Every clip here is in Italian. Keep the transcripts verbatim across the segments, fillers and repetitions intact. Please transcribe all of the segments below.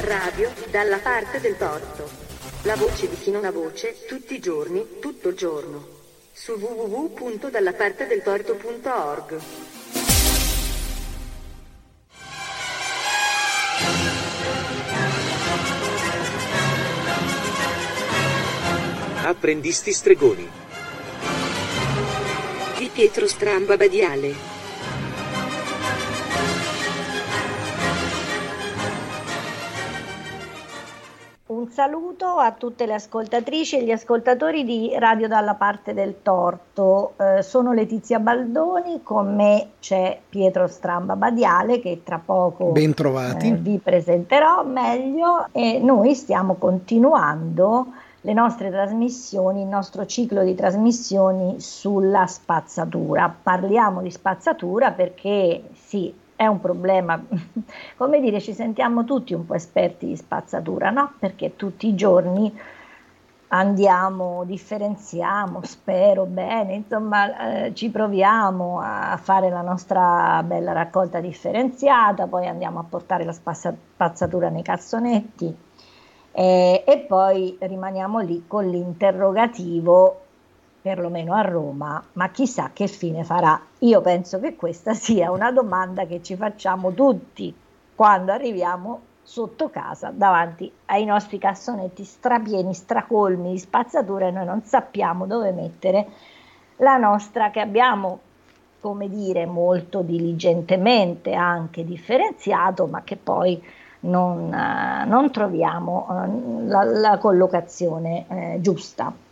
Radio Dalla Parte del Torto. La voce di chi non ha voce, tutti i giorni, tutto il giorno. Su w w w punto dalla parte del torto punto org. Apprendisti stregoni di Pietro Stramba Badiale. Un saluto a tutte le ascoltatrici e gli ascoltatori di Radio Dalla Parte del Torto. Eh, sono Letizia Baldoni, con me c'è Pietro Stramba Badiale che tra poco eh, vi presenterò meglio, e noi stiamo continuando le nostre trasmissioni, il nostro ciclo di trasmissioni sulla spazzatura. Parliamo di spazzatura perché sì, è un problema, come dire, ci sentiamo tutti un po' esperti di spazzatura, no? Perché tutti i giorni andiamo, differenziamo, spero bene, insomma eh, ci proviamo a fare la nostra bella raccolta differenziata, poi andiamo a portare la spazza- spazzatura nei cassonetti eh, e poi rimaniamo lì con l'interrogativo, perlomeno a Roma, ma chissà che fine farà. Io penso che questa sia una domanda che ci facciamo tutti quando arriviamo sotto casa davanti ai nostri cassonetti strapieni, stracolmi di spazzatura, e noi non sappiamo dove mettere la nostra che abbiamo, come dire, molto diligentemente anche differenziato, ma che poi non, non troviamo la, la collocazione eh, giusta.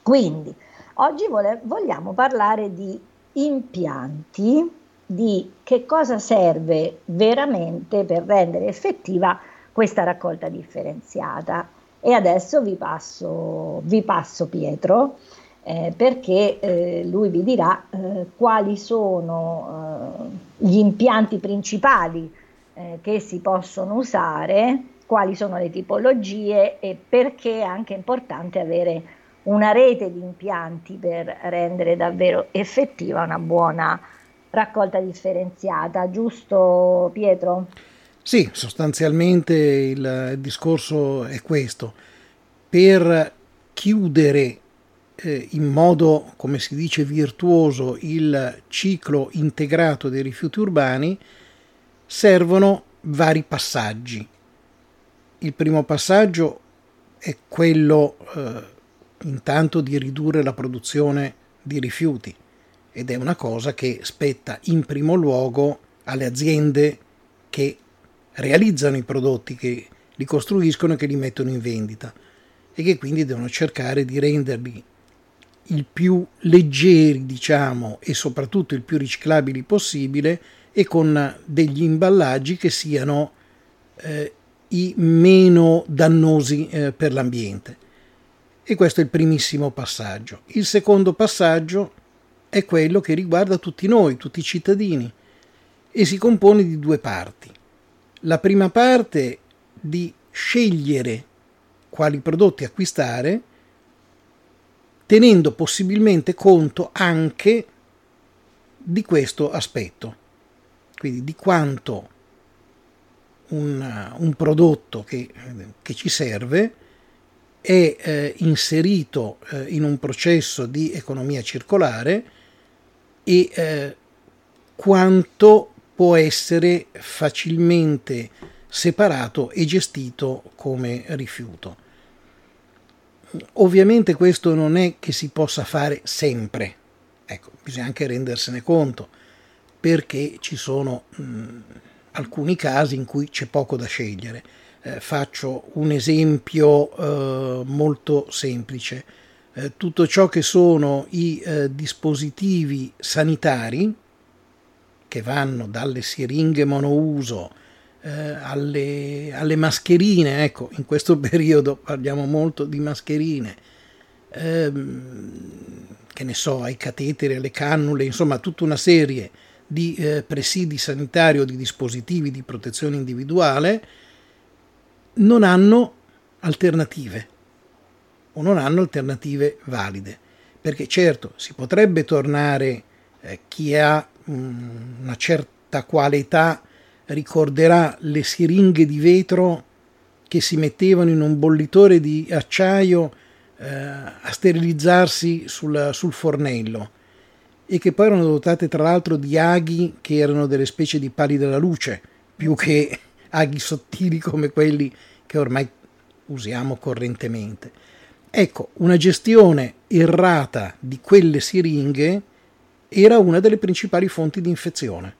Quindi oggi vole- vogliamo parlare di impianti, di che cosa serve veramente per rendere effettiva questa raccolta differenziata. E adesso vi passo, vi passo Pietro eh, perché eh, lui vi dirà eh, quali sono eh, gli impianti principali eh, che si possono usare, quali sono le tipologie e perché è anche importante avere una rete di impianti per rendere davvero effettiva una buona raccolta differenziata, giusto Pietro? Sì, sostanzialmente il discorso è questo. Per chiudere eh, in modo, come si dice, virtuoso il ciclo integrato dei rifiuti urbani servono vari passaggi. Il primo passaggio è quello eh, intanto di ridurre la produzione di rifiuti, ed è una cosa che spetta in primo luogo alle aziende che realizzano i prodotti, che li costruiscono e che li mettono in vendita, e che quindi devono cercare di renderli il più leggeri, diciamo, e soprattutto il più riciclabili possibile, e con degli imballaggi che siano eh, i meno dannosi eh, per l'ambiente. E questo è il primissimo passaggio. Il secondo passaggio è quello che riguarda tutti noi, tutti i cittadini, e si compone di due parti. La prima parte di scegliere quali prodotti acquistare, tenendo possibilmente conto anche di questo aspetto, quindi di quanto un, un prodotto che, che ci serve è eh, inserito eh, in un processo di economia circolare e eh, quanto può essere facilmente separato e gestito come rifiuto. Ovviamente questo non è che si possa fare sempre, ecco, bisogna anche rendersene conto, perché ci sono mh, alcuni casi in cui c'è poco da scegliere. Eh, faccio un esempio eh, molto semplice. Eh, tutto ciò che sono i eh, dispositivi sanitari, che vanno dalle siringhe monouso eh, alle, alle mascherine, ecco, in questo periodo parliamo molto di mascherine, ehm, che ne so, ai cateteri, alle cannule, insomma tutta una serie di eh, presidi sanitari o di dispositivi di protezione individuale, non hanno alternative o non hanno alternative valide, perché certo si potrebbe tornare eh, chi ha mh, una certa qualità ricorderà le siringhe di vetro che si mettevano in un bollitore di acciaio eh, a sterilizzarsi sul, sul fornello, e che poi erano dotate tra l'altro di aghi che erano delle specie di pali della luce, più che aghi sottili come quelli che ormai usiamo correntemente. Ecco, una gestione errata di quelle siringhe era una delle principali fonti di infezione,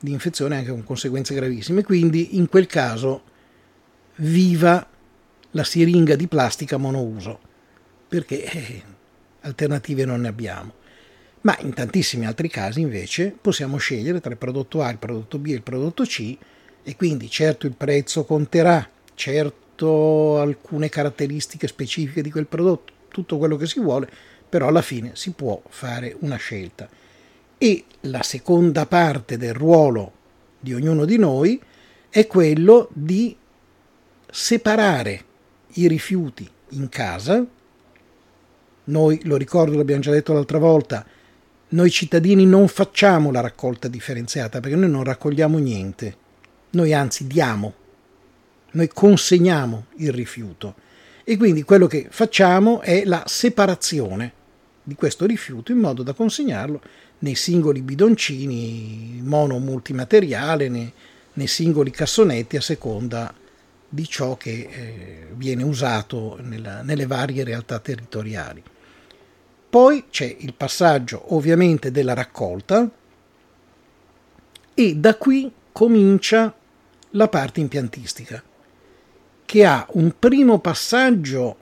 di infezione anche con conseguenze gravissime. Quindi in quel caso viva la siringa di plastica monouso, perché eh, alternative non ne abbiamo. Ma in tantissimi altri casi invece possiamo scegliere tra il prodotto A, il prodotto B e il prodotto C, e quindi certo il prezzo conterà, certo alcune caratteristiche specifiche di quel prodotto, tutto quello che si vuole, però alla fine si può fare una scelta. E la seconda parte del ruolo di ognuno di noi è quello di separare i rifiuti in casa. Noi, lo ricordo, l'abbiamo già detto l'altra volta, noi cittadini non facciamo la raccolta differenziata, perché noi non raccogliamo niente, noi anzi diamo, noi consegniamo il rifiuto, e quindi quello che facciamo è la separazione di questo rifiuto in modo da consegnarlo nei singoli bidoncini mono multimateriale, nei, nei singoli cassonetti a seconda di ciò che eh, viene usato nella, nelle varie realtà territoriali. Poi c'è il passaggio ovviamente della raccolta, e da qui comincia la parte impiantistica, che ha un primo passaggio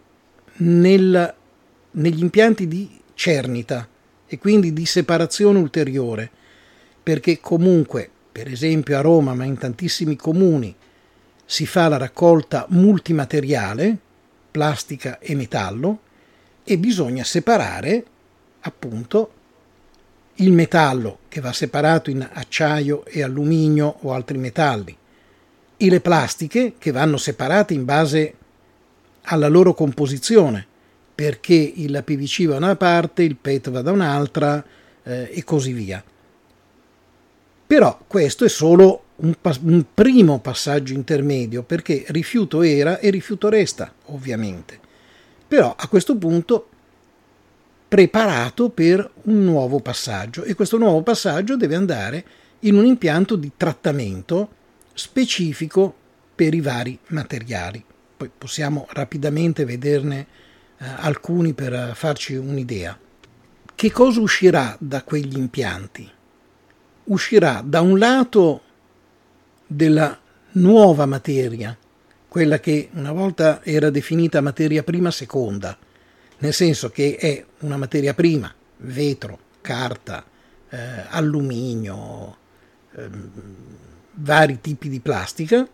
nel, negli impianti di cernita e quindi di separazione ulteriore, perché comunque, per esempio a Roma, ma in tantissimi comuni, si fa la raccolta multimateriale, plastica e metallo, e bisogna separare appunto il metallo, che va separato in acciaio e alluminio o altri metalli, e le plastiche, che vanno separate in base alla loro composizione, perché il P V C va da una parte, il P E T va da un'altra eh, e così via. Però questo è solo un, pas- un primo passaggio intermedio, perché rifiuto era e rifiuto resta, ovviamente. Però a questo punto preparato per un nuovo passaggio, e questo nuovo passaggio deve andare in un impianto di trattamento specifico per i vari materiali. Poi possiamo rapidamente vederne eh, alcuni per farci un'idea. Che cosa uscirà da quegli impianti? Uscirà da un lato della nuova materia, quella che una volta era definita materia prima seconda, nel senso che è una materia prima, vetro, carta, eh, alluminio, eh, vari tipi di plastica,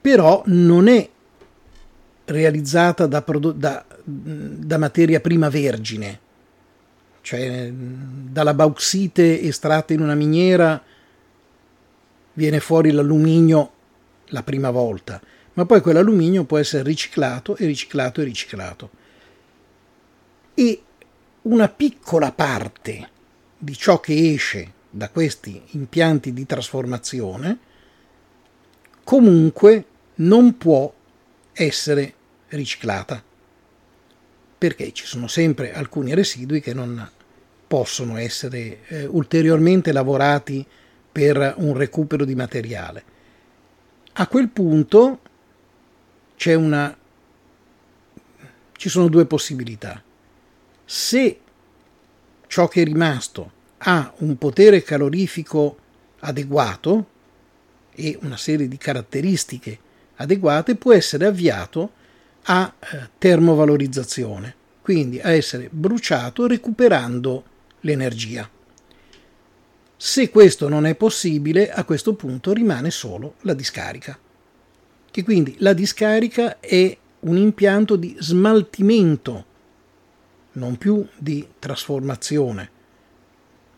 però non è realizzata da, prodo- da, da materia prima vergine, cioè dalla bauxite estratta in una miniera viene fuori l'alluminio la prima volta, ma poi quell'alluminio può essere riciclato e riciclato e riciclato. E una piccola parte di ciò che esce da questi impianti di trasformazione comunque non può essere riciclata, perché ci sono sempre alcuni residui che non possono essere eh, ulteriormente lavorati per un recupero di materiale. A quel punto c'è una ci sono due possibilità. Se ciò che è rimasto ha un potere calorifico adeguato e una serie di caratteristiche adeguate, può essere avviato a termovalorizzazione, quindi a essere bruciato recuperando l'energia. Se questo non è possibile, a questo punto rimane solo la discarica, che quindi la discarica è un impianto di smaltimento, non più di trasformazione,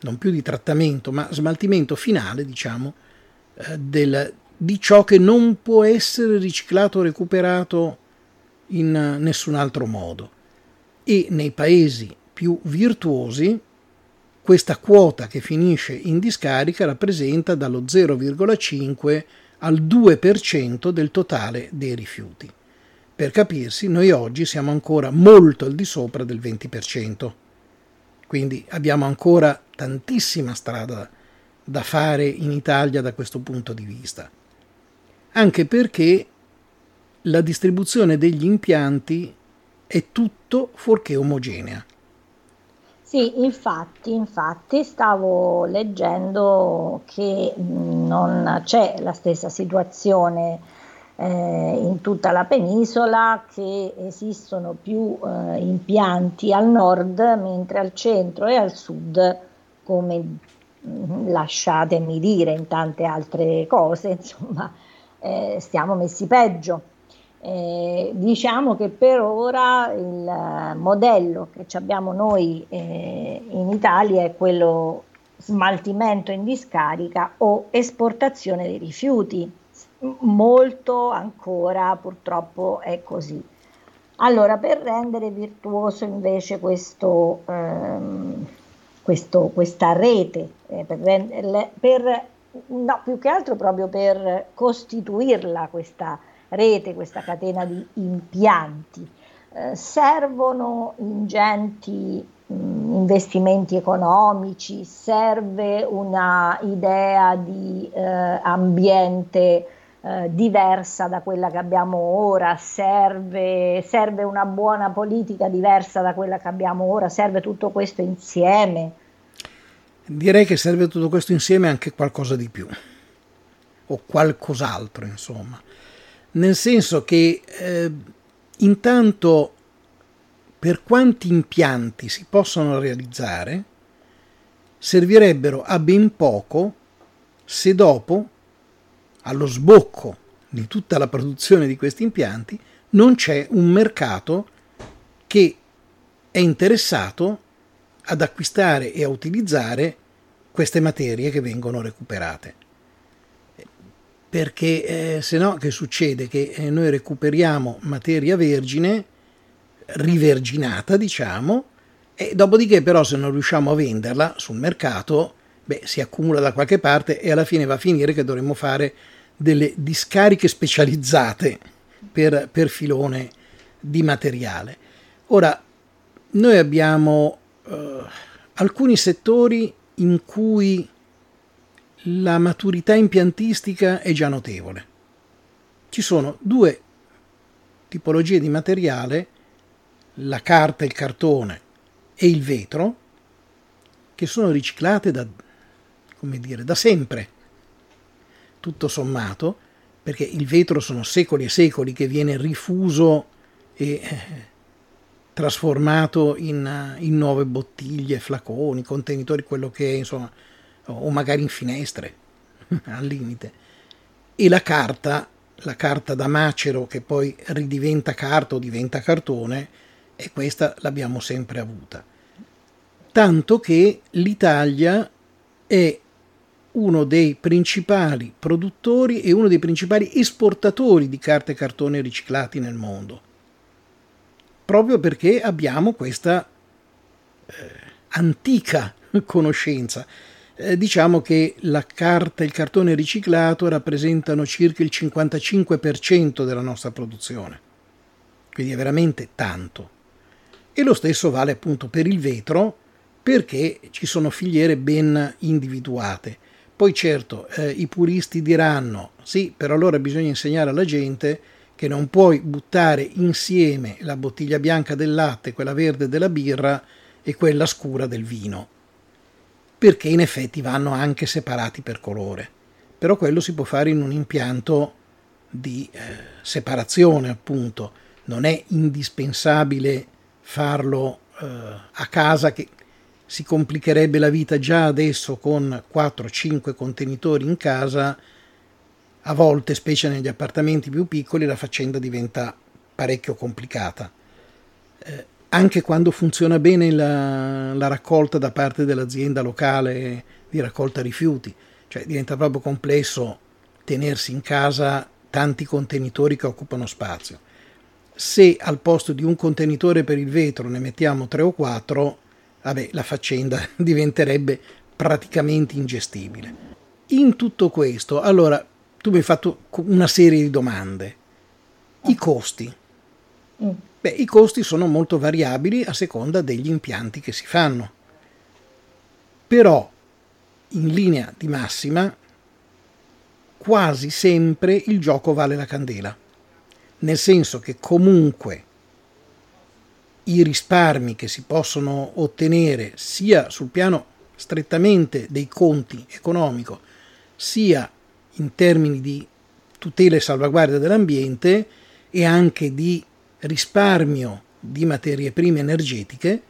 non più di trattamento, ma smaltimento finale, diciamo, eh, del, di ciò che non può essere riciclato o recuperato in nessun altro modo. E nei paesi più virtuosi Questa quota che finisce in discarica rappresenta dallo zero virgola cinque al due per cento del totale dei rifiuti. Per capirsi, noi oggi siamo ancora molto al di sopra del venti per cento, quindi abbiamo ancora tantissima strada da fare in Italia da questo punto di vista, anche perché la distribuzione degli impianti è tutto fuorché omogenea. Sì, infatti, infatti stavo leggendo che non c'è la stessa situazione eh, in tutta la penisola, che esistono più eh, impianti al nord, mentre al centro e al sud, come lasciatemi dire in tante altre cose, insomma, eh, stiamo messi peggio. Eh, diciamo che per ora il modello che abbiamo noi eh, in Italia è quello smaltimento in discarica o esportazione dei rifiuti. Molto ancora purtroppo è così. Allora, per rendere virtuoso invece questo, ehm, questo, questa rete, eh, per, renderle, per no, più che altro proprio per costituirla questa rete, questa catena di impianti, eh, servono ingenti mh, investimenti economici, serve una idea di eh, ambiente eh, diversa da quella che abbiamo ora, serve, serve una buona politica diversa da quella che abbiamo ora, serve tutto questo insieme. Direi che serve tutto questo insieme anche qualcosa di più, o qualcos'altro, insomma. Nel senso che eh, intanto per quanti impianti si possono realizzare servirebbero a ben poco se dopo, allo sbocco di tutta la produzione di questi impianti, non c'è un mercato che è interessato ad acquistare e a utilizzare queste materie che vengono recuperate. Perché eh, se no che succede? Che eh, noi recuperiamo materia vergine, riverginata diciamo, e dopodiché però se non riusciamo a venderla sul mercato, beh, si accumula da qualche parte e alla fine va a finire che dovremmo fare delle discariche specializzate per, per filone di materiale. Ora, noi abbiamo eh, alcuni settori in cui la maturità impiantistica è già notevole. Ci sono due tipologie di materiale, la carta, il cartone e il vetro, che sono riciclate da, come dire, da sempre, tutto sommato, perché il vetro sono secoli e secoli che viene rifuso e eh, trasformato in, in nuove bottiglie, flaconi, contenitori, quello che è, insomma, o magari in finestre al limite. E la carta, la carta da macero che poi ridiventa carta o diventa cartone, e questa l'abbiamo sempre avuta. Tanto che l'Italia è uno dei principali produttori e uno dei principali esportatori di carta e cartone riciclati nel mondo, proprio perché abbiamo questa eh, antica conoscenza. Diciamo che la carta e il cartone riciclato rappresentano circa il cinquantacinque per cento della nostra produzione, quindi è veramente tanto. E lo stesso vale appunto per il vetro, perché ci sono filiere ben individuate. Poi certo, eh, i puristi diranno sì, però allora bisogna insegnare alla gente che non puoi buttare insieme la bottiglia bianca del latte, quella verde della birra e quella scura del vino, perché in effetti vanno anche separati per colore. Però quello si può fare in un impianto di eh, separazione, appunto. Non è indispensabile farlo eh, a casa, che si complicherebbe la vita già adesso con quattro cinque contenitori in casa. A volte, specie negli appartamenti più piccoli, la faccenda diventa parecchio complicata. Eh, Anche quando funziona bene la, la raccolta da parte dell'azienda locale di raccolta rifiuti, cioè diventa proprio complesso tenersi in casa tanti contenitori che occupano spazio. Se al posto di un contenitore per il vetro ne mettiamo tre o quattro, vabbè, la faccenda diventerebbe praticamente ingestibile. In tutto questo, allora, tu mi hai fatto una serie di domande. I costi? Mm. Beh, i costi sono molto variabili a seconda degli impianti che si fanno. Però, in linea di massima, quasi sempre il gioco vale la candela. Nel senso che comunque i risparmi che si possono ottenere sia sul piano strettamente dei conti economico, sia in termini di tutela e salvaguardia dell'ambiente e anche di risparmio di materie prime energetiche,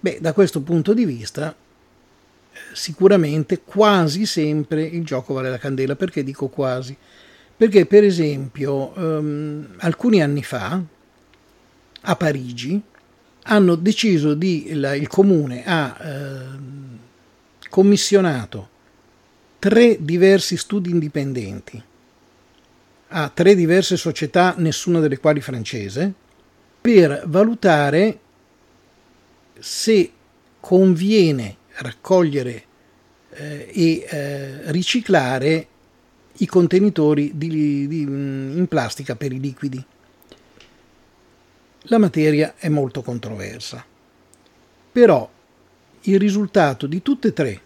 beh, da questo punto di vista sicuramente quasi sempre il gioco vale la candela. Perché dico quasi? Perché per esempio ehm, alcuni anni fa a Parigi hanno deciso di, la, il comune ha ehm, commissionato tre diversi studi indipendenti a tre diverse società, nessuna delle quali francese, per valutare se conviene raccogliere eh, e eh, riciclare i contenitori di, di, in plastica per i liquidi. La materia è molto controversa, però il risultato di tutti e tre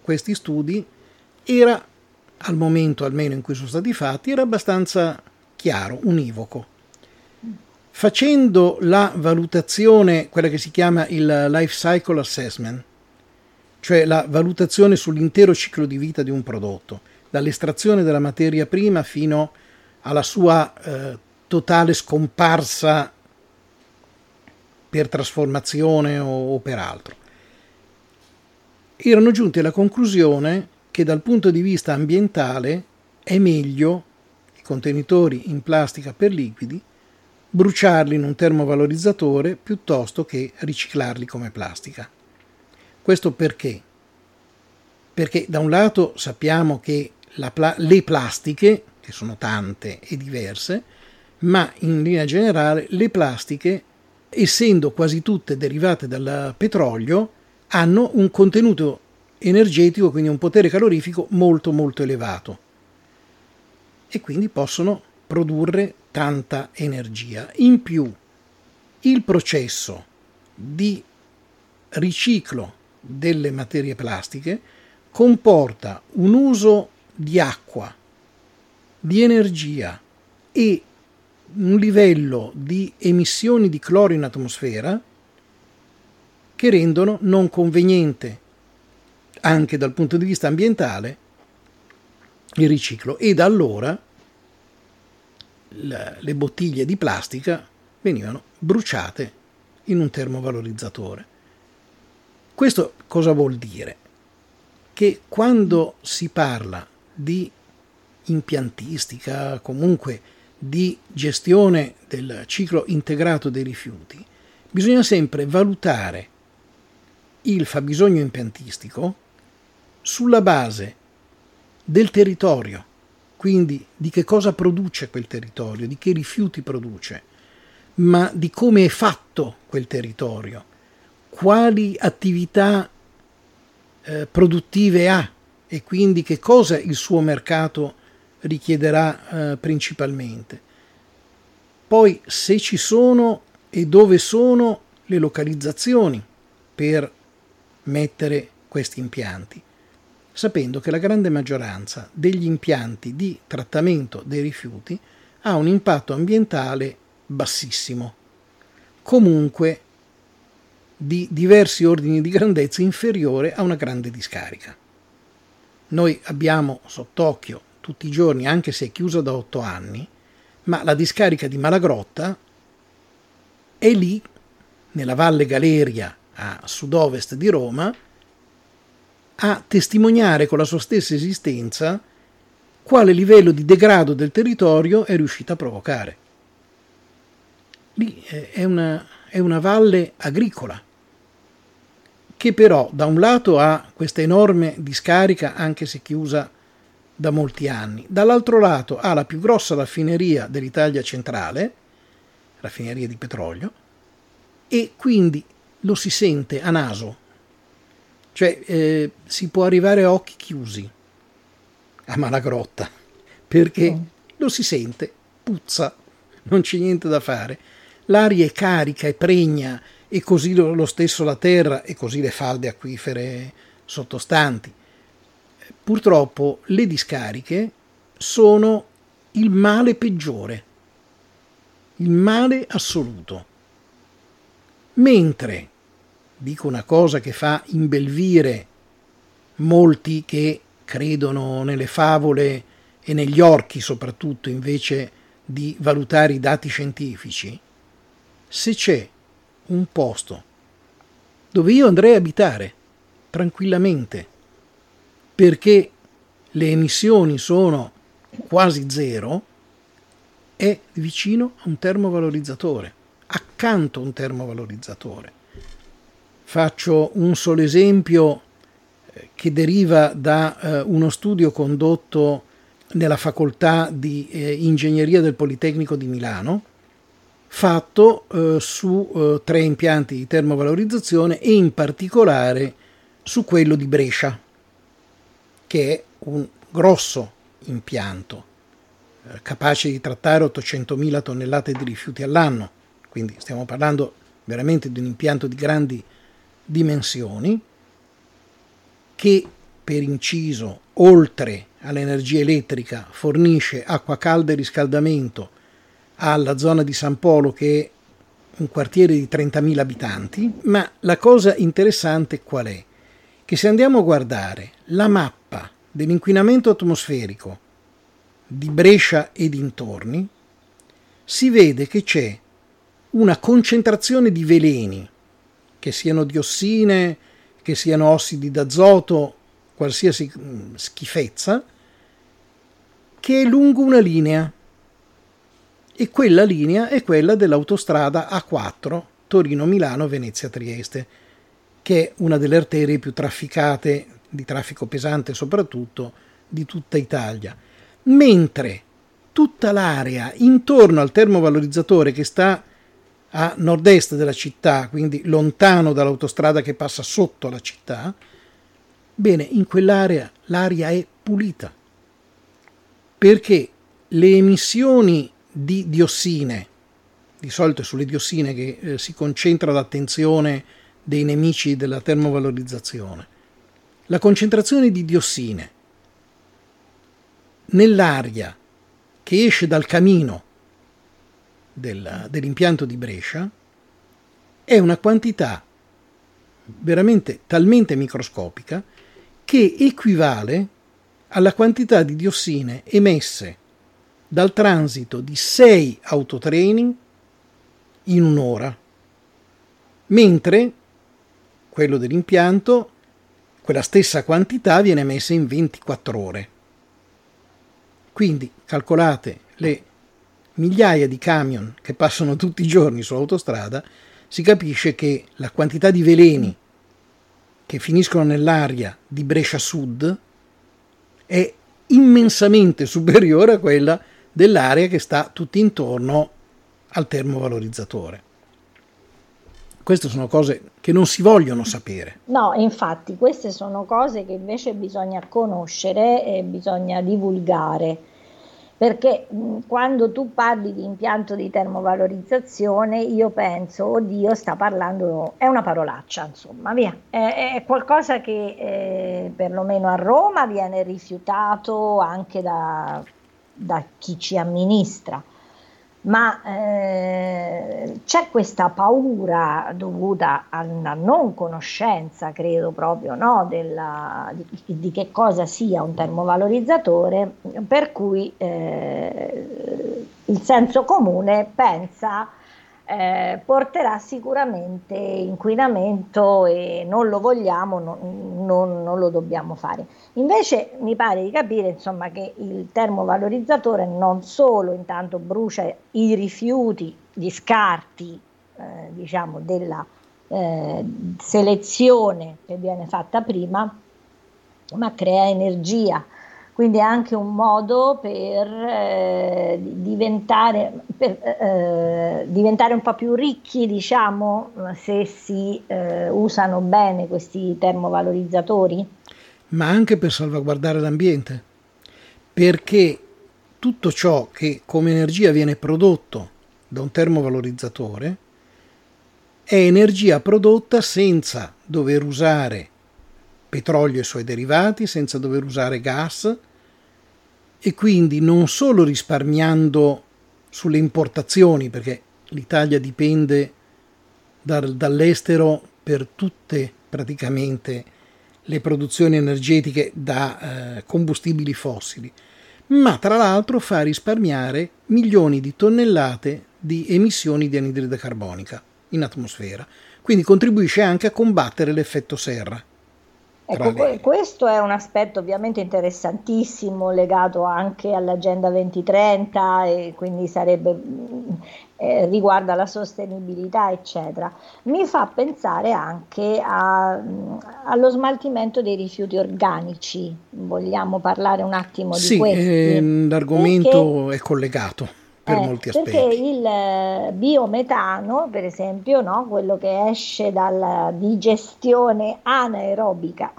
questi studi era, al momento almeno in cui sono stati fatti, era abbastanza chiaro, univoco. Facendo la valutazione, quella che si chiama il life cycle assessment, cioè la valutazione sull'intero ciclo di vita di un prodotto, dall'estrazione della materia prima fino alla sua eh, totale scomparsa per trasformazione o, o per altro, erano giunti alla conclusione che dal punto di vista ambientale è meglio i contenitori in plastica per liquidi bruciarli in un termovalorizzatore piuttosto che riciclarli come plastica. Questo perché? Perché da un lato sappiamo che la pla- le plastiche, che sono tante e diverse, ma in linea generale le plastiche, essendo quasi tutte derivate dal petrolio, hanno un contenuto energetico, quindi un potere calorifico molto molto elevato, e quindi possono produrre tanta energia. In più, il processo di riciclo delle materie plastiche comporta un uso di acqua, di energia e un livello di emissioni di cloro in atmosfera che rendono non conveniente, anche dal punto di vista ambientale, il riciclo. E da allora le bottiglie di plastica venivano bruciate in un termovalorizzatore. Questo cosa vuol dire? Che quando si parla di impiantistica, comunque di gestione del ciclo integrato dei rifiuti, bisogna sempre valutare il fabbisogno impiantistico sulla base del territorio, quindi di che cosa produce quel territorio, di che rifiuti produce, ma di come è fatto quel territorio, quali attività eh, produttive ha e quindi che cosa il suo mercato richiederà eh, principalmente. Poi se ci sono e dove sono le localizzazioni per mettere questi impianti, sapendo che la grande maggioranza degli impianti di trattamento dei rifiuti ha un impatto ambientale bassissimo, comunque di diversi ordini di grandezza inferiore a una grande discarica. Noi abbiamo sott'occhio tutti i giorni, anche se è chiusa da otto anni, ma la discarica di Malagrotta è lì, nella Valle Galeria, a sud-ovest di Roma, a testimoniare con la sua stessa esistenza quale livello di degrado del territorio è riuscita a provocare. Lì è una, è una valle agricola, che però da un lato ha questa enorme discarica, anche se chiusa da molti anni, dall'altro lato ha la più grossa raffineria dell'Italia centrale, raffineria di petrolio, e quindi lo si sente a naso, cioè eh, si può arrivare a occhi chiusi a Malagrotta, perché oh. lo si sente, puzza, non c'è niente da fare, l'aria è carica e pregna, e così lo stesso la terra e così le falde acquifere sottostanti. Purtroppo le discariche sono il male peggiore, il male assoluto. Mentre, dico una cosa che fa imbelvire molti che credono nelle favole e negli orchi soprattutto, invece di valutare i dati scientifici, se c'è un posto dove io andrei a abitare tranquillamente, perché le emissioni sono quasi zero, è vicino a un termovalorizzatore, accanto a un termovalorizzatore. Faccio un solo esempio che deriva da uno studio condotto nella facoltà di ingegneria del Politecnico di Milano, fatto su tre impianti di termovalorizzazione e in particolare su quello di Brescia, che è un grosso impianto, capace di trattare ottocentomila tonnellate di rifiuti all'anno, quindi stiamo parlando veramente di un impianto di grandi dimensioni, che per inciso, oltre all'energia elettrica, fornisce acqua calda e riscaldamento alla zona di San Polo, che è un quartiere di trentamila abitanti. Ma la cosa interessante qual è? Che se andiamo a guardare la mappa dell'inquinamento atmosferico di Brescia e dintorni, si vede che c'è una concentrazione di veleni, che siano diossine, che siano ossidi d'azoto, qualsiasi schifezza, che è lungo una linea, e quella linea è quella dell'autostrada A quattro Torino-Milano-Venezia-Trieste, che è una delle arterie più trafficate, di traffico pesante soprattutto, di tutta Italia. Mentre tutta l'area intorno al termovalorizzatore, che sta a nord-est della città, quindi lontano dall'autostrada che passa sotto la città, bene, in quell'area l'aria è pulita, perché le emissioni di diossine, di solito è sulle diossine che eh, si concentra l'attenzione dei nemici della termovalorizzazione, la concentrazione di diossine nell'aria che esce dal camino del, dell'impianto di Brescia è una quantità veramente talmente microscopica che equivale alla quantità di diossine emesse dal transito di sei autotreni in un'ora, mentre quello dell'impianto, quella stessa quantità viene emessa in ventiquattro ore. Quindi calcolate le migliaia di camion che passano tutti i giorni sull'autostrada, si capisce che la quantità di veleni che finiscono nell'aria di Brescia Sud è immensamente superiore a quella dell'area che sta tutti intorno al termovalorizzatore. Queste sono cose che non si vogliono sapere. No, infatti, queste sono cose che invece bisogna conoscere e bisogna divulgare, perché mh, quando tu parli di impianto di termovalorizzazione io penso, oddio, sta parlando, è una parolaccia, insomma, via. È, è qualcosa che eh, perlomeno a Roma viene rifiutato anche da, da chi ci amministra. Ma eh, c'è questa paura dovuta alla non conoscenza, credo proprio, no, della, di, di che cosa sia un termovalorizzatore, per cui eh, il senso comune pensa eh, porterà sicuramente inquinamento e non lo vogliamo, non, non, non lo dobbiamo fare. Invece mi pare di capire, insomma, che il termovalorizzatore non solo intanto brucia i rifiuti, gli scarti, eh, diciamo, della eh, selezione che viene fatta prima, ma crea energia. Quindi è anche un modo per eh, diventare, per, eh, diventare un po' più ricchi, diciamo, se si eh, usano bene questi termovalorizzatori. Ma anche per salvaguardare l'ambiente, perché tutto ciò che come energia viene prodotto da un termovalorizzatore è energia prodotta senza dover usare petrolio e i suoi derivati, senza dover usare gas, e quindi non solo risparmiando sulle importazioni, perché l'Italia dipende dal, dall'estero per tutte praticamente le produzioni energetiche da eh, combustibili fossili, ma tra l'altro fa risparmiare milioni di tonnellate di emissioni di anidride carbonica in atmosfera, quindi contribuisce anche a combattere l'effetto serra. Ecco, questo è un aspetto ovviamente interessantissimo, legato anche all'Agenda venti trenta, e quindi sarebbe eh, riguarda la sostenibilità, eccetera. Mi fa pensare anche a, allo smaltimento dei rifiuti organici. Vogliamo parlare un attimo sì, di questo? Ehm, l'argomento perché, è collegato per eh, molti aspetti. Perché il biometano, per esempio, no, quello che esce dalla digestione anaerobica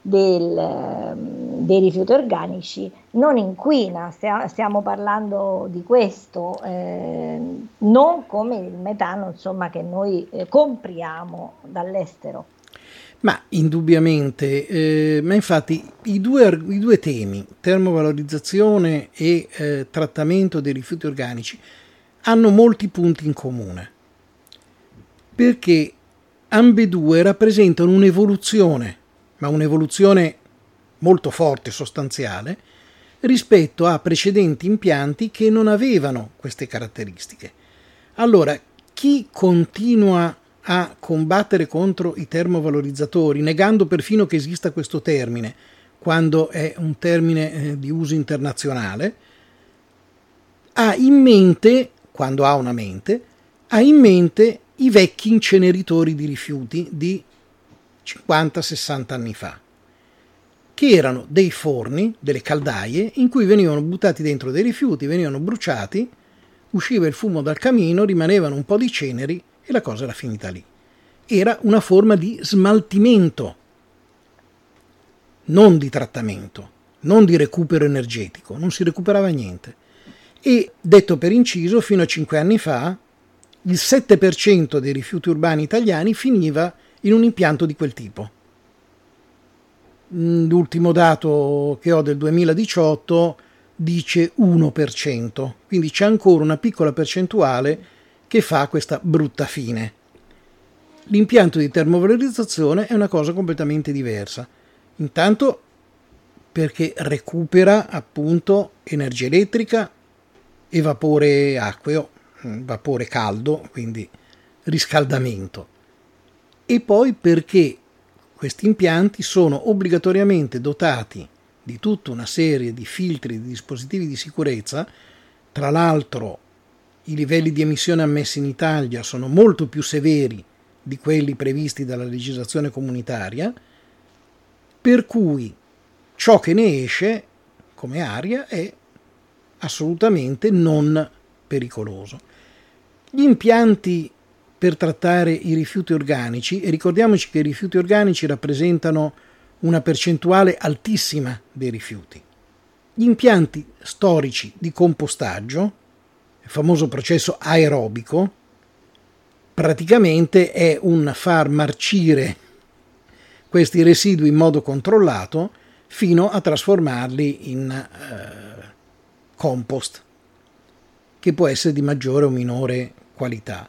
del, dei rifiuti organici, non inquina, stiamo parlando di questo, eh, non come il metano, insomma, che noi compriamo dall'estero. Ma indubbiamente, eh, ma infatti i due, i due temi, termovalorizzazione e eh, trattamento dei rifiuti organici, hanno molti punti in comune, perché ambedue rappresentano un'evoluzione, ma un'evoluzione molto forte, sostanziale, rispetto a precedenti impianti che non avevano queste caratteristiche. Allora, chi continua a combattere contro i termovalorizzatori, negando perfino che esista questo termine, quando è un termine eh, di uso internazionale, ha in mente, quando ha una mente, ha in mente i vecchi inceneritori di rifiuti di cinquanta sessanta anni fa, che erano dei forni, delle caldaie, in cui venivano buttati dentro dei rifiuti, venivano bruciati, usciva il fumo dal camino, rimanevano un po' di ceneri, e la cosa era finita lì. Era una forma di smaltimento, non di trattamento, non di recupero energetico, non si recuperava niente. E, detto per inciso, fino a cinque anni fa, il sette per cento dei rifiuti urbani italiani finiva in un impianto di quel tipo. L'ultimo dato che ho del duemiladiciotto dice uno per cento, quindi c'è ancora una piccola percentuale che fa questa brutta fine. L'impianto di termovalorizzazione è una cosa completamente diversa, intanto perché recupera appunto energia elettrica e vapore acqueo, vapore caldo, quindi riscaldamento, e poi perché questi impianti sono obbligatoriamente dotati di tutta una serie di filtri, di dispositivi di sicurezza. Tra l'altro, i livelli di emissione ammessi in Italia sono molto più severi di quelli previsti dalla legislazione comunitaria, per cui ciò che ne esce come aria è assolutamente non pericoloso. Gli impianti per trattare i rifiuti organici, e ricordiamoci che i rifiuti organici rappresentano una percentuale altissima dei rifiuti, gli impianti storici di compostaggio, il famoso processo aerobico, praticamente è un far marcire questi residui in modo controllato fino a trasformarli in eh, compost, che può essere di maggiore o minore qualità.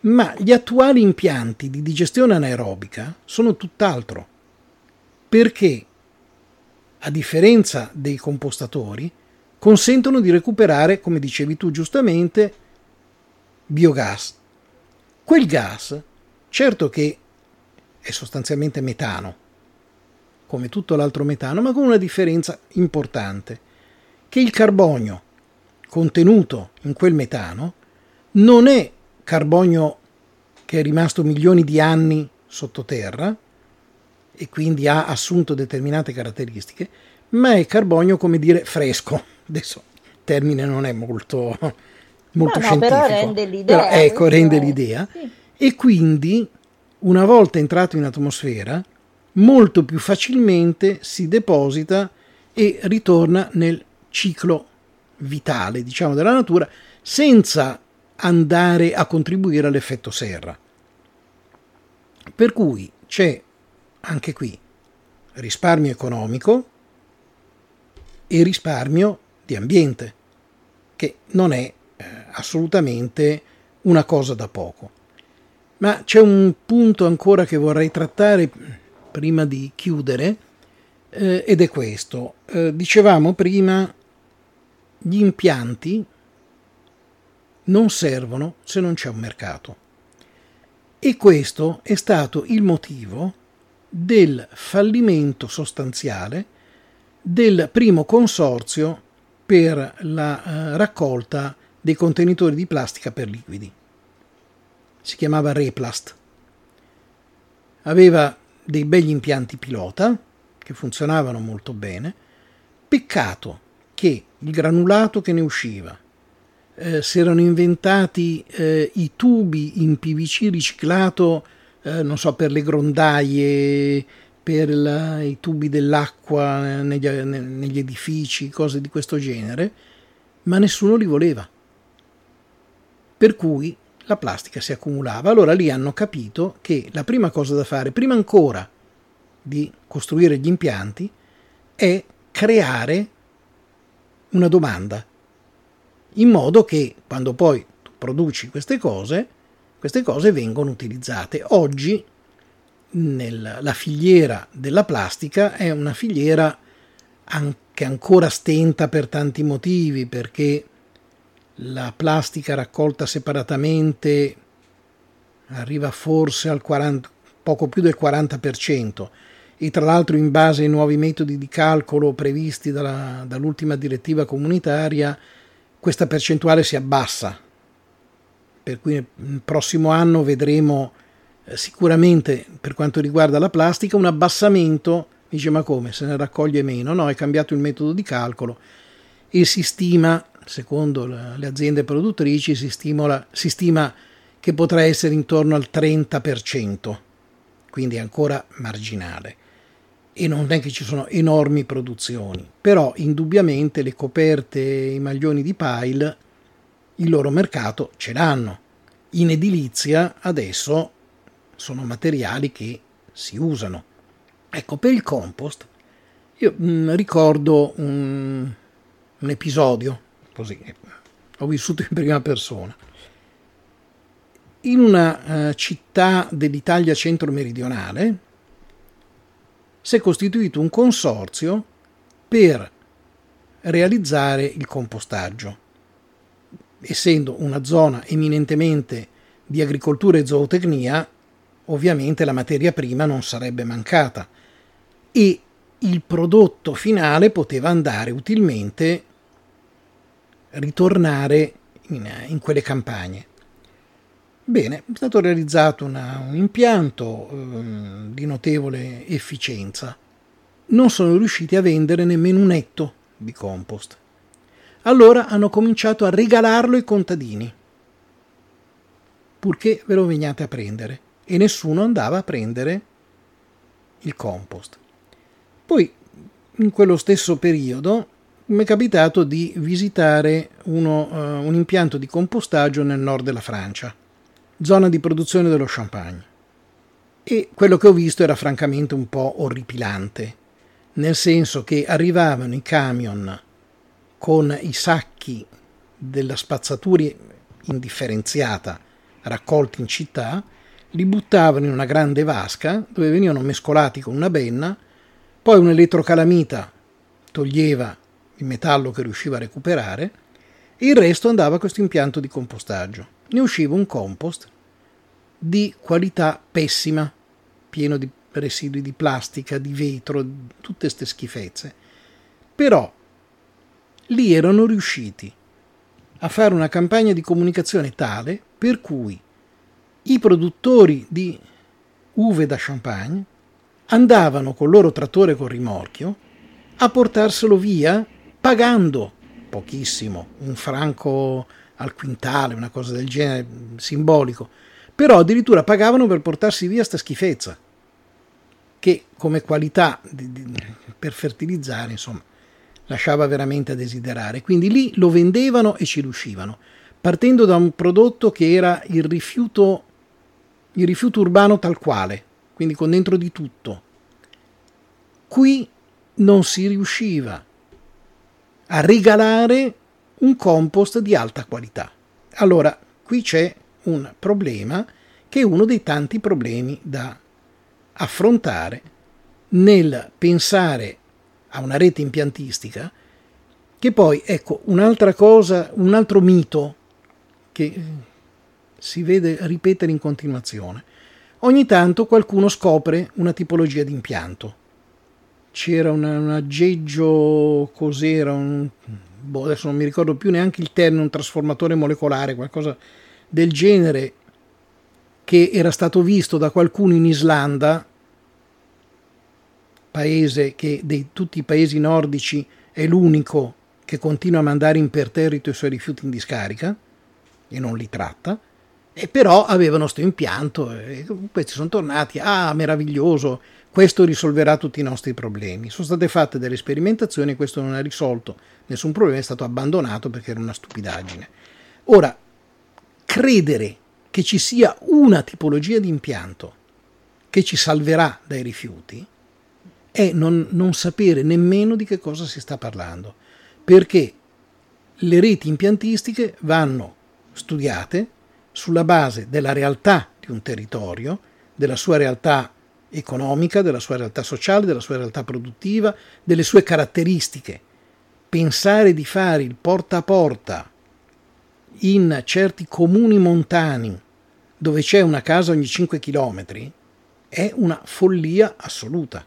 Ma gli attuali impianti di digestione anaerobica sono tutt'altro, perché, a differenza dei compostatori, consentono di recuperare, come dicevi tu giustamente, biogas. Quel gas, certo che è sostanzialmente metano, come tutto l'altro metano, ma con una differenza importante, che il carbonio contenuto in quel metano non è carbonio che è rimasto milioni di anni sottoterra e quindi ha assunto determinate caratteristiche, ma è carbonio, come dire, fresco. Adesso il termine non è molto, molto no, scientifico, no, però rende l'idea. Però, ecco, rende l'idea. Sì. E quindi, una volta entrato in atmosfera, molto più facilmente si deposita e ritorna nel ciclo vitale, diciamo, della natura, senza andare a contribuire all'effetto serra. Per cui c'è anche qui risparmio economico e risparmio di ambiente, che non è eh, assolutamente una cosa da poco. Ma c'è un punto ancora che vorrei trattare prima di chiudere, eh, ed è questo. Eh, dicevamo prima, gli impianti non servono se non c'è un mercato. E questo è stato il motivo del fallimento sostanziale del primo consorzio per la eh, raccolta dei contenitori di plastica per liquidi. Si chiamava Replast. Aveva dei begli impianti pilota che funzionavano molto bene. Peccato che il granulato che ne usciva, eh, si erano inventati eh, i tubi in P V C riciclato, eh, non so, per le grondaie, per la, i tubi dell'acqua negli, negli edifici, cose di questo genere, ma nessuno li voleva. Per cui la plastica si accumulava. Allora lì hanno capito che la prima cosa da fare, prima ancora di costruire gli impianti, è creare una domanda, in modo che quando poi tu produci queste cose, queste cose vengono utilizzate. Oggi nel, la filiera della plastica è una filiera che ancora stenta per tanti motivi, perché la plastica raccolta separatamente arriva forse al quaranta, poco più del quaranta per cento, e tra l'altro in base ai nuovi metodi di calcolo previsti dalla, dall'ultima direttiva comunitaria questa percentuale si abbassa, per cui nel prossimo anno vedremo eh, sicuramente, per quanto riguarda la plastica, un abbassamento. Dice: ma come, se ne raccoglie meno? No, è cambiato il metodo di calcolo e si stima, secondo le aziende produttrici, si, stimola, si stima che potrà essere intorno al trenta per cento, quindi ancora marginale. E non è che ci sono enormi produzioni, però indubbiamente le coperte e i maglioni di pile il loro mercato ce l'hanno. In edilizia adesso sono materiali che si usano. Ecco, per il compost io mh, ricordo un, un episodio. Così, ho vissuto in prima persona. In una eh, città dell'Italia centro-meridionale si è costituito un consorzio per realizzare il compostaggio, essendo una zona eminentemente di agricoltura e zootecnia. Ovviamente la materia prima non sarebbe mancata e il prodotto finale poteva andare utilmente, ritornare in, in quelle campagne. Bene, è stato realizzato una, un impianto eh, di notevole efficienza. Non sono riusciti a vendere nemmeno un etto di compost. Allora hanno cominciato a regalarlo ai contadini, purché ve lo veniate a prendere, e nessuno andava a prendere il compost. Poi in quello stesso periodo mi è capitato di visitare uno, uh, un impianto di compostaggio nel nord della Francia, zona di produzione dello champagne. E quello che ho visto era francamente un po' orripilante, nel senso che arrivavano i camion con i sacchi della spazzatura indifferenziata raccolti in città, li buttavano in una grande vasca dove venivano mescolati con una benna, poi un'elettrocalamita toglieva il metallo che riusciva a recuperare e il resto andava a questo impianto di compostaggio. Ne usciva un compost di qualità pessima, pieno di residui di plastica, di vetro, tutte queste schifezze. Però lì erano riusciti a fare una campagna di comunicazione tale per cui i produttori di uve da champagne andavano col loro trattore, col rimorchio, a portarselo via pagando pochissimo, un franco al quintale, una cosa del genere, simbolico, però addirittura pagavano per portarsi via sta schifezza, che come qualità di, di, per fertilizzare, insomma, lasciava veramente a desiderare. Quindi lì lo vendevano e ci riuscivano, partendo da un prodotto che era il rifiuto, il rifiuto urbano tal quale, quindi con dentro di tutto. Qui non si riusciva a regalare un compost di alta qualità. Allora, qui c'è un problema che è uno dei tanti problemi da affrontare nel pensare a una rete impiantistica, che poi, ecco, un'altra cosa, un altro mito che si vede ripetere in continuazione. Ogni tanto qualcuno scopre una tipologia di impianto. C'era un, un aggeggio, cos'era, un, boh, adesso non mi ricordo più neanche il termine, un trasformatore molecolare, qualcosa del genere, che era stato visto da qualcuno in Islanda, paese che di tutti i paesi nordici è l'unico che continua a mandare imperterrito i suoi rifiuti in discarica e non li tratta, e però avevano questo impianto e questi sono tornati, ah meraviglioso, questo risolverà tutti i nostri problemi. Sono state fatte delle sperimentazioni e questo non ha risolto nessun problema, è stato abbandonato perché era una stupidaggine. Ora, credere che ci sia una tipologia di impianto che ci salverà dai rifiuti è non, non sapere nemmeno di che cosa si sta parlando, perché le reti impiantistiche vanno studiate sulla base della realtà di un territorio, della sua realtà economica, della sua realtà sociale, della sua realtà produttiva, delle sue caratteristiche. Pensare di fare il porta a porta in certi comuni montani dove c'è una casa ogni cinque chilometri è una follia assoluta.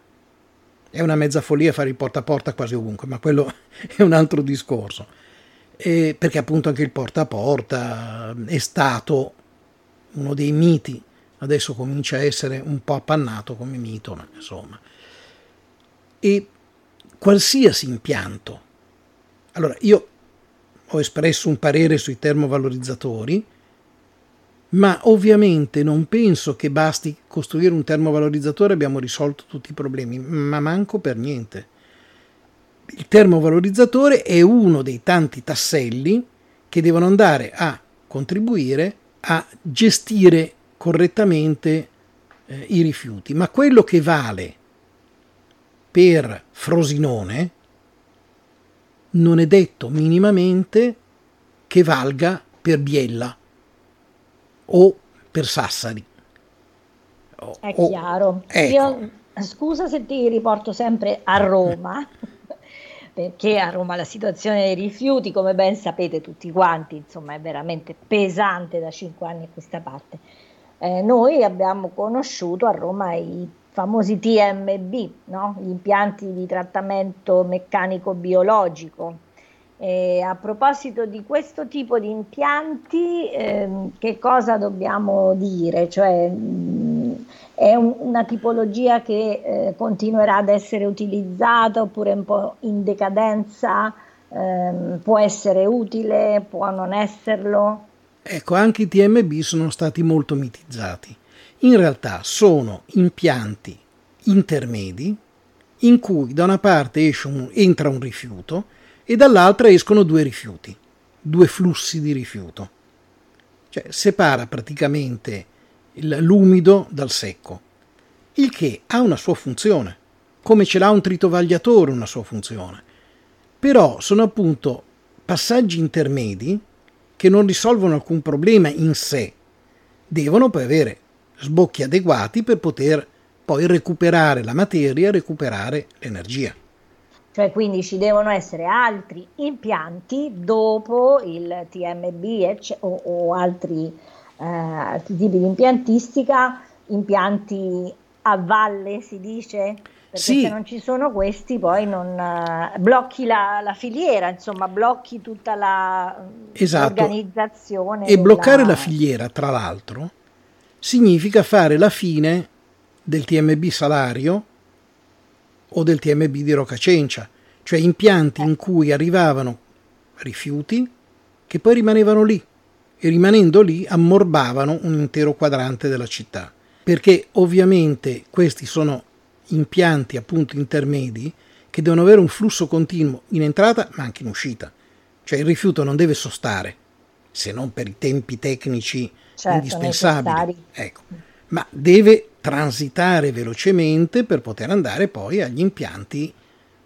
È una mezza follia fare il porta a porta quasi ovunque, ma quello è un altro discorso. E perché appunto anche il porta a porta è stato uno dei miti, adesso comincia a essere un po' appannato come mito, ma insomma. E qualsiasi impianto. Allora, io ho espresso un parere sui termovalorizzatori, ma ovviamente non penso che basti costruire un termovalorizzatore abbiamo risolto tutti i problemi, ma manco per niente. Il termovalorizzatore è uno dei tanti tasselli che devono andare a contribuire a gestire correttamente eh, i rifiuti, ma quello che vale per Frosinone non è detto minimamente che valga per Biella o per Sassari. O, è chiaro. Ecco. Io, scusa se ti riporto sempre a Roma, perché a Roma la situazione dei rifiuti, come ben sapete tutti quanti, insomma, è veramente pesante da cinque anni a questa parte. Eh, noi abbiamo conosciuto a Roma i famosi T M B, no? Gli impianti di trattamento meccanico biologico. E a proposito di questo tipo di impianti, ehm, che cosa dobbiamo dire? Cioè, mh, è un, una tipologia che eh, continuerà ad essere utilizzata oppure un po' in decadenza? Ehm, può essere utile, può non esserlo? Ecco, anche i T M B sono stati molto mitizzati. In realtà sono impianti intermedi in cui da una parte esce un, entra un rifiuto e dall'altra escono due rifiuti, due flussi di rifiuto. Cioè separa praticamente il, l'umido dal secco, il che ha una sua funzione, come ce l'ha un tritovagliatore una sua funzione. Però sono appunto passaggi intermedi che non risolvono alcun problema in sé, devono poi avere sbocchi adeguati per poter poi recuperare la materia, recuperare l'energia. Cioè quindi ci devono essere altri impianti dopo il T M B o, o altri, eh, altri tipi di impiantistica, impianti a valle si dice? Perché sì. Se non ci sono questi poi non eh, blocchi la, la filiera, insomma blocchi tutta la, esatto. L'organizzazione. E bloccare della... la filiera tra l'altro significa fare la fine del T M B Salario o del T M B di Rocca Cencia, cioè impianti in cui arrivavano rifiuti che poi rimanevano lì e rimanendo lì ammorbavano un intero quadrante della città, perché ovviamente questi sono impianti appunto intermedi che devono avere un flusso continuo in entrata ma anche in uscita, cioè il rifiuto non deve sostare se non per i tempi tecnici certo, indispensabili, ecco, ma deve transitare velocemente per poter andare poi agli impianti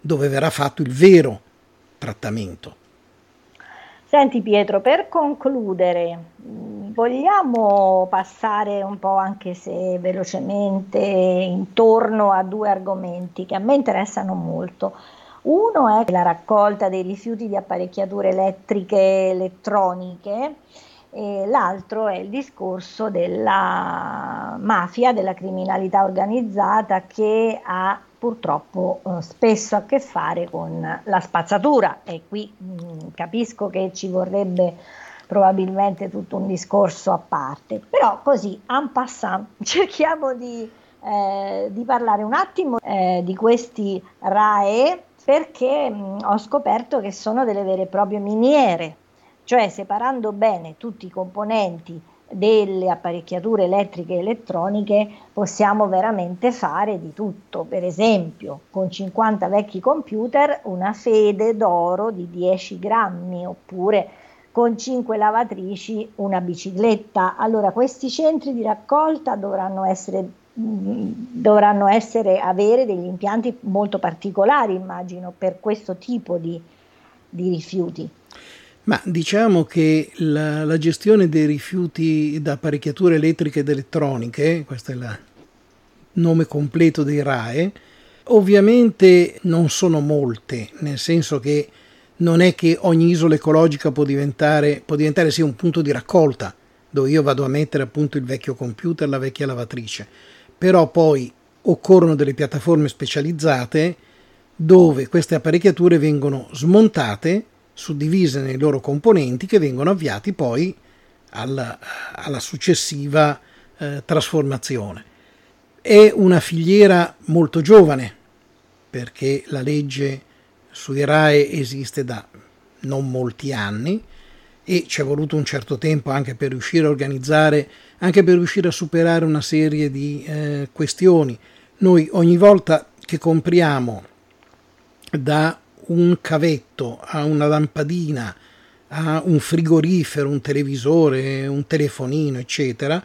dove verrà fatto il vero trattamento. Senti Pietro, per concludere, vogliamo passare un po', anche se velocemente, intorno a due argomenti che a me interessano molto. Uno è la raccolta dei rifiuti di apparecchiature elettriche e elettroniche, e l'altro è il discorso della mafia, della criminalità organizzata, che ha purtroppo eh, spesso a che fare con la spazzatura, e qui mh, capisco che ci vorrebbe probabilmente tutto un discorso a parte, però così en passant cerchiamo di, eh, di parlare un attimo eh, di questi R A E E, perché mh, ho scoperto che sono delle vere e proprie miniere, cioè separando bene tutti i componenti delle apparecchiature elettriche e elettroniche possiamo veramente fare di tutto. Per esempio, con cinquanta vecchi computer una fede d'oro di dieci grammi, oppure con cinque lavatrici una bicicletta. Allora questi centri di raccolta dovranno essere dovranno essere avere degli impianti molto particolari, immagino, per questo tipo di, di rifiuti. Ma diciamo che la, la gestione dei rifiuti da apparecchiature elettriche ed elettroniche, questo è il nome completo dei R A E E, ovviamente non sono molte, nel senso che non è che ogni isola ecologica può diventare, può diventare sì un punto di raccolta, dove io vado a mettere appunto il vecchio computer, la vecchia lavatrice, però poi occorrono delle piattaforme specializzate dove queste apparecchiature vengono smontate, suddivise nei loro componenti, che vengono avviati poi alla, alla successiva eh, trasformazione. È una filiera molto giovane, perché la legge sui R A E E esiste da non molti anni e ci è voluto un certo tempo anche per riuscire a organizzare, anche per riuscire a superare una serie di eh, questioni. Noi ogni volta che compriamo da un cavetto, a una lampadina, a un frigorifero, un televisore, un telefonino, eccetera,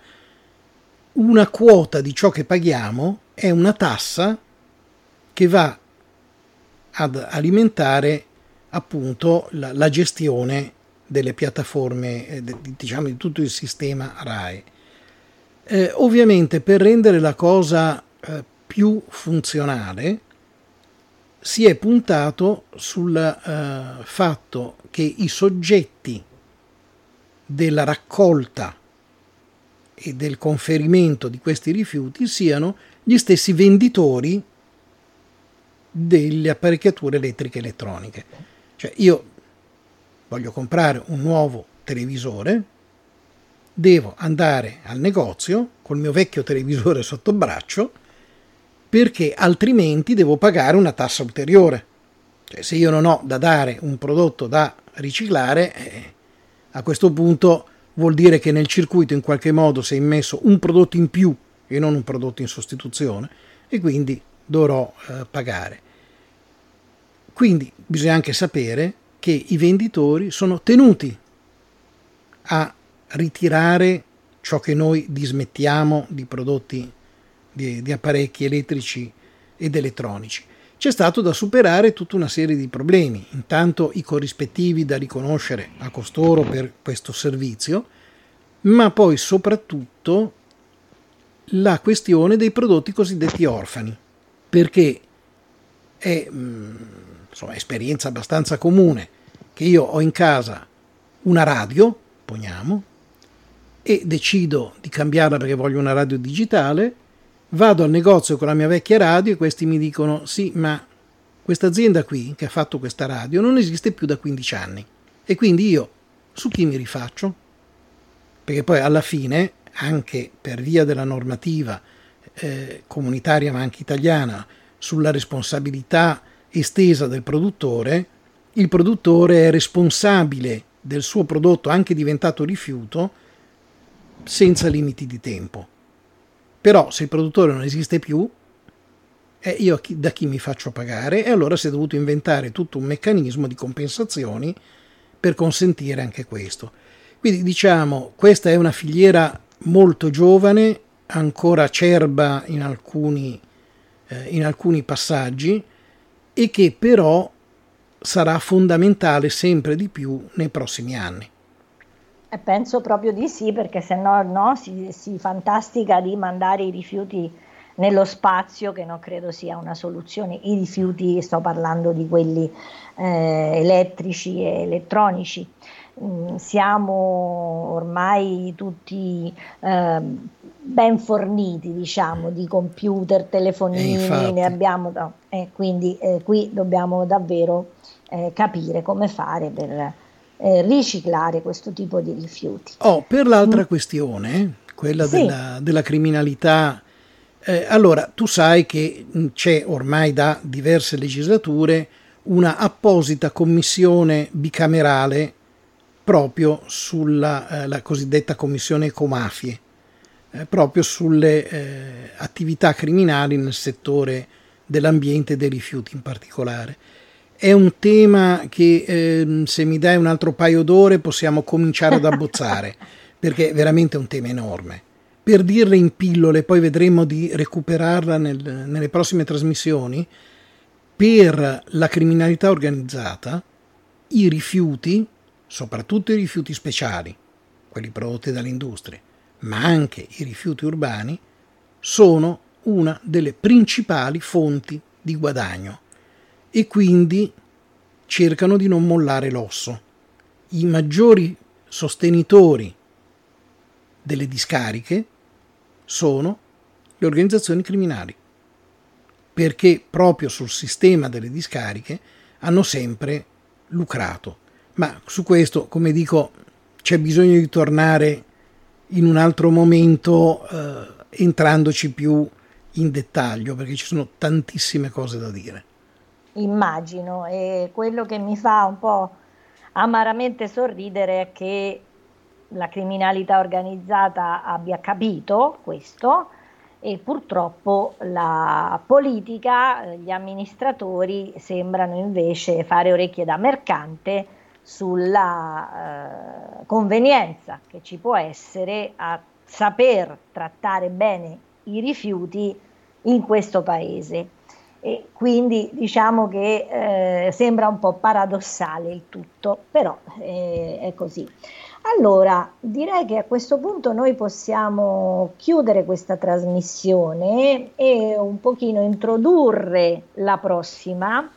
una quota di ciò che paghiamo è una tassa che va ad alimentare appunto la, la gestione delle piattaforme, diciamo di tutto il sistema R A E E. Eh, ovviamente per rendere la cosa eh, più funzionale si è puntato sul eh, fatto che i soggetti della raccolta e del conferimento di questi rifiuti siano gli stessi venditori delle apparecchiature elettriche e elettroniche. Cioè io voglio comprare un nuovo televisore, devo andare al negozio col mio vecchio televisore sotto braccio, perché altrimenti devo pagare una tassa ulteriore. Cioè, se io non ho da dare un prodotto da riciclare, eh, a questo punto vuol dire che nel circuito in qualche modo si è immesso un prodotto in più e non un prodotto in sostituzione, e quindi dovrò eh, pagare. Quindi bisogna anche sapere che i venditori sono tenuti a ritirare ciò che noi dismettiamo di prodotti Di, di apparecchi elettrici ed elettronici. C'è stato da superare tutta una serie di problemi, intanto i corrispettivi da riconoscere a costoro per questo servizio, ma poi soprattutto la questione dei prodotti cosiddetti orfani, perché è mh, insomma, esperienza abbastanza comune che io ho in casa una radio, poniamo, e decido di cambiarla perché voglio una radio digitale. Vado al negozio con la mia vecchia radio e questi mi dicono: sì, ma questa azienda qui che ha fatto questa radio non esiste più da quindici anni, e quindi io su chi mi rifaccio? Perché poi alla fine, anche per via della normativa eh, comunitaria ma anche italiana sulla responsabilità estesa del produttore, il produttore è responsabile del suo prodotto anche diventato rifiuto senza limiti di tempo. Però se il produttore non esiste più, eh, io da chi mi faccio pagare? E allora si è dovuto inventare tutto un meccanismo di compensazioni per consentire anche questo. Quindi diciamo, questa è una filiera molto giovane, ancora acerba in alcuni, eh, in alcuni passaggi, e che però sarà fondamentale sempre di più nei prossimi anni. Eh, penso proprio di sì, perché se no, no si, si fantastica di mandare i rifiuti nello spazio, che non credo sia una soluzione. I rifiuti, sto parlando di quelli eh, elettrici e elettronici. Mm, siamo ormai tutti eh, ben forniti, diciamo, di computer, telefonini, ne abbiamo, no, eh, quindi eh, qui dobbiamo davvero eh, capire come fare per eh, riciclare questo tipo di rifiuti. Oh, per l'altra mm. questione, quella sì. della, della criminalità. Eh, allora, tu sai che c'è ormai da diverse legislature una apposita commissione bicamerale proprio sulla eh, la cosiddetta commissione Ecomafie, eh, proprio sulle eh, attività criminali nel settore dell'ambiente e dei rifiuti in particolare. È un tema che eh, se mi dai un altro paio d'ore possiamo cominciare ad abbozzare, perché è veramente un tema enorme. Per dirle in pillole, poi vedremo di recuperarla nel, nelle prossime trasmissioni, per la criminalità organizzata i rifiuti, soprattutto i rifiuti speciali, quelli prodotti dall'industria, ma anche i rifiuti urbani, sono una delle principali fonti di guadagno e quindi cercano di non mollare l'osso. I maggiori sostenitori delle discariche sono le organizzazioni criminali, perché proprio sul sistema delle discariche hanno sempre lucrato. Ma su questo, come dico, c'è bisogno di tornare in un altro momento, eh, entrandoci più in dettaglio, perché ci sono tantissime cose da dire. Immagino, e quello che mi fa un po' amaramente sorridere è che la criminalità organizzata abbia capito questo e purtroppo la politica, gli amministratori sembrano invece fare orecchie da mercante sulla eh, convenienza che ci può essere a saper trattare bene i rifiuti in questo paese, e quindi diciamo che eh, sembra un po' paradossale il tutto, però eh, è così. Allora, direi che a questo punto noi possiamo chiudere questa trasmissione e un pochino introdurre la prossima,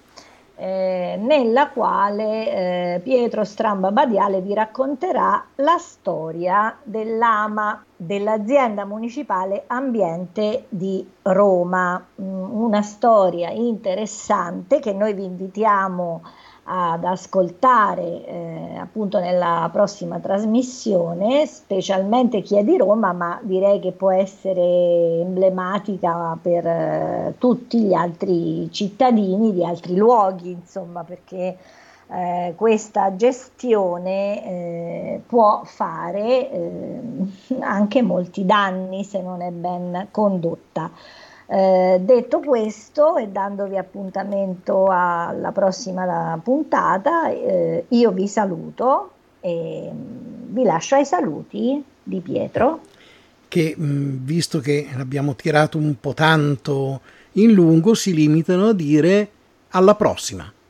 eh, nella quale eh, Pietro Stramba Badiale vi racconterà la storia dell'A M A, dell'azienda municipale ambiente di Roma. Una storia interessante che noi vi invitiamo ad ascoltare eh, appunto nella prossima trasmissione, specialmente chi è di Roma, ma direi che può essere emblematica per eh, tutti gli altri cittadini di altri luoghi, insomma, perché eh, questa gestione eh, può fare eh, anche molti danni se non è ben condotta. Eh, detto questo e dandovi appuntamento alla prossima puntata, eh, io vi saluto e vi lascio ai saluti di Pietro, che visto che l'abbiamo tirato un po' tanto in lungo si limitano a dire alla prossima.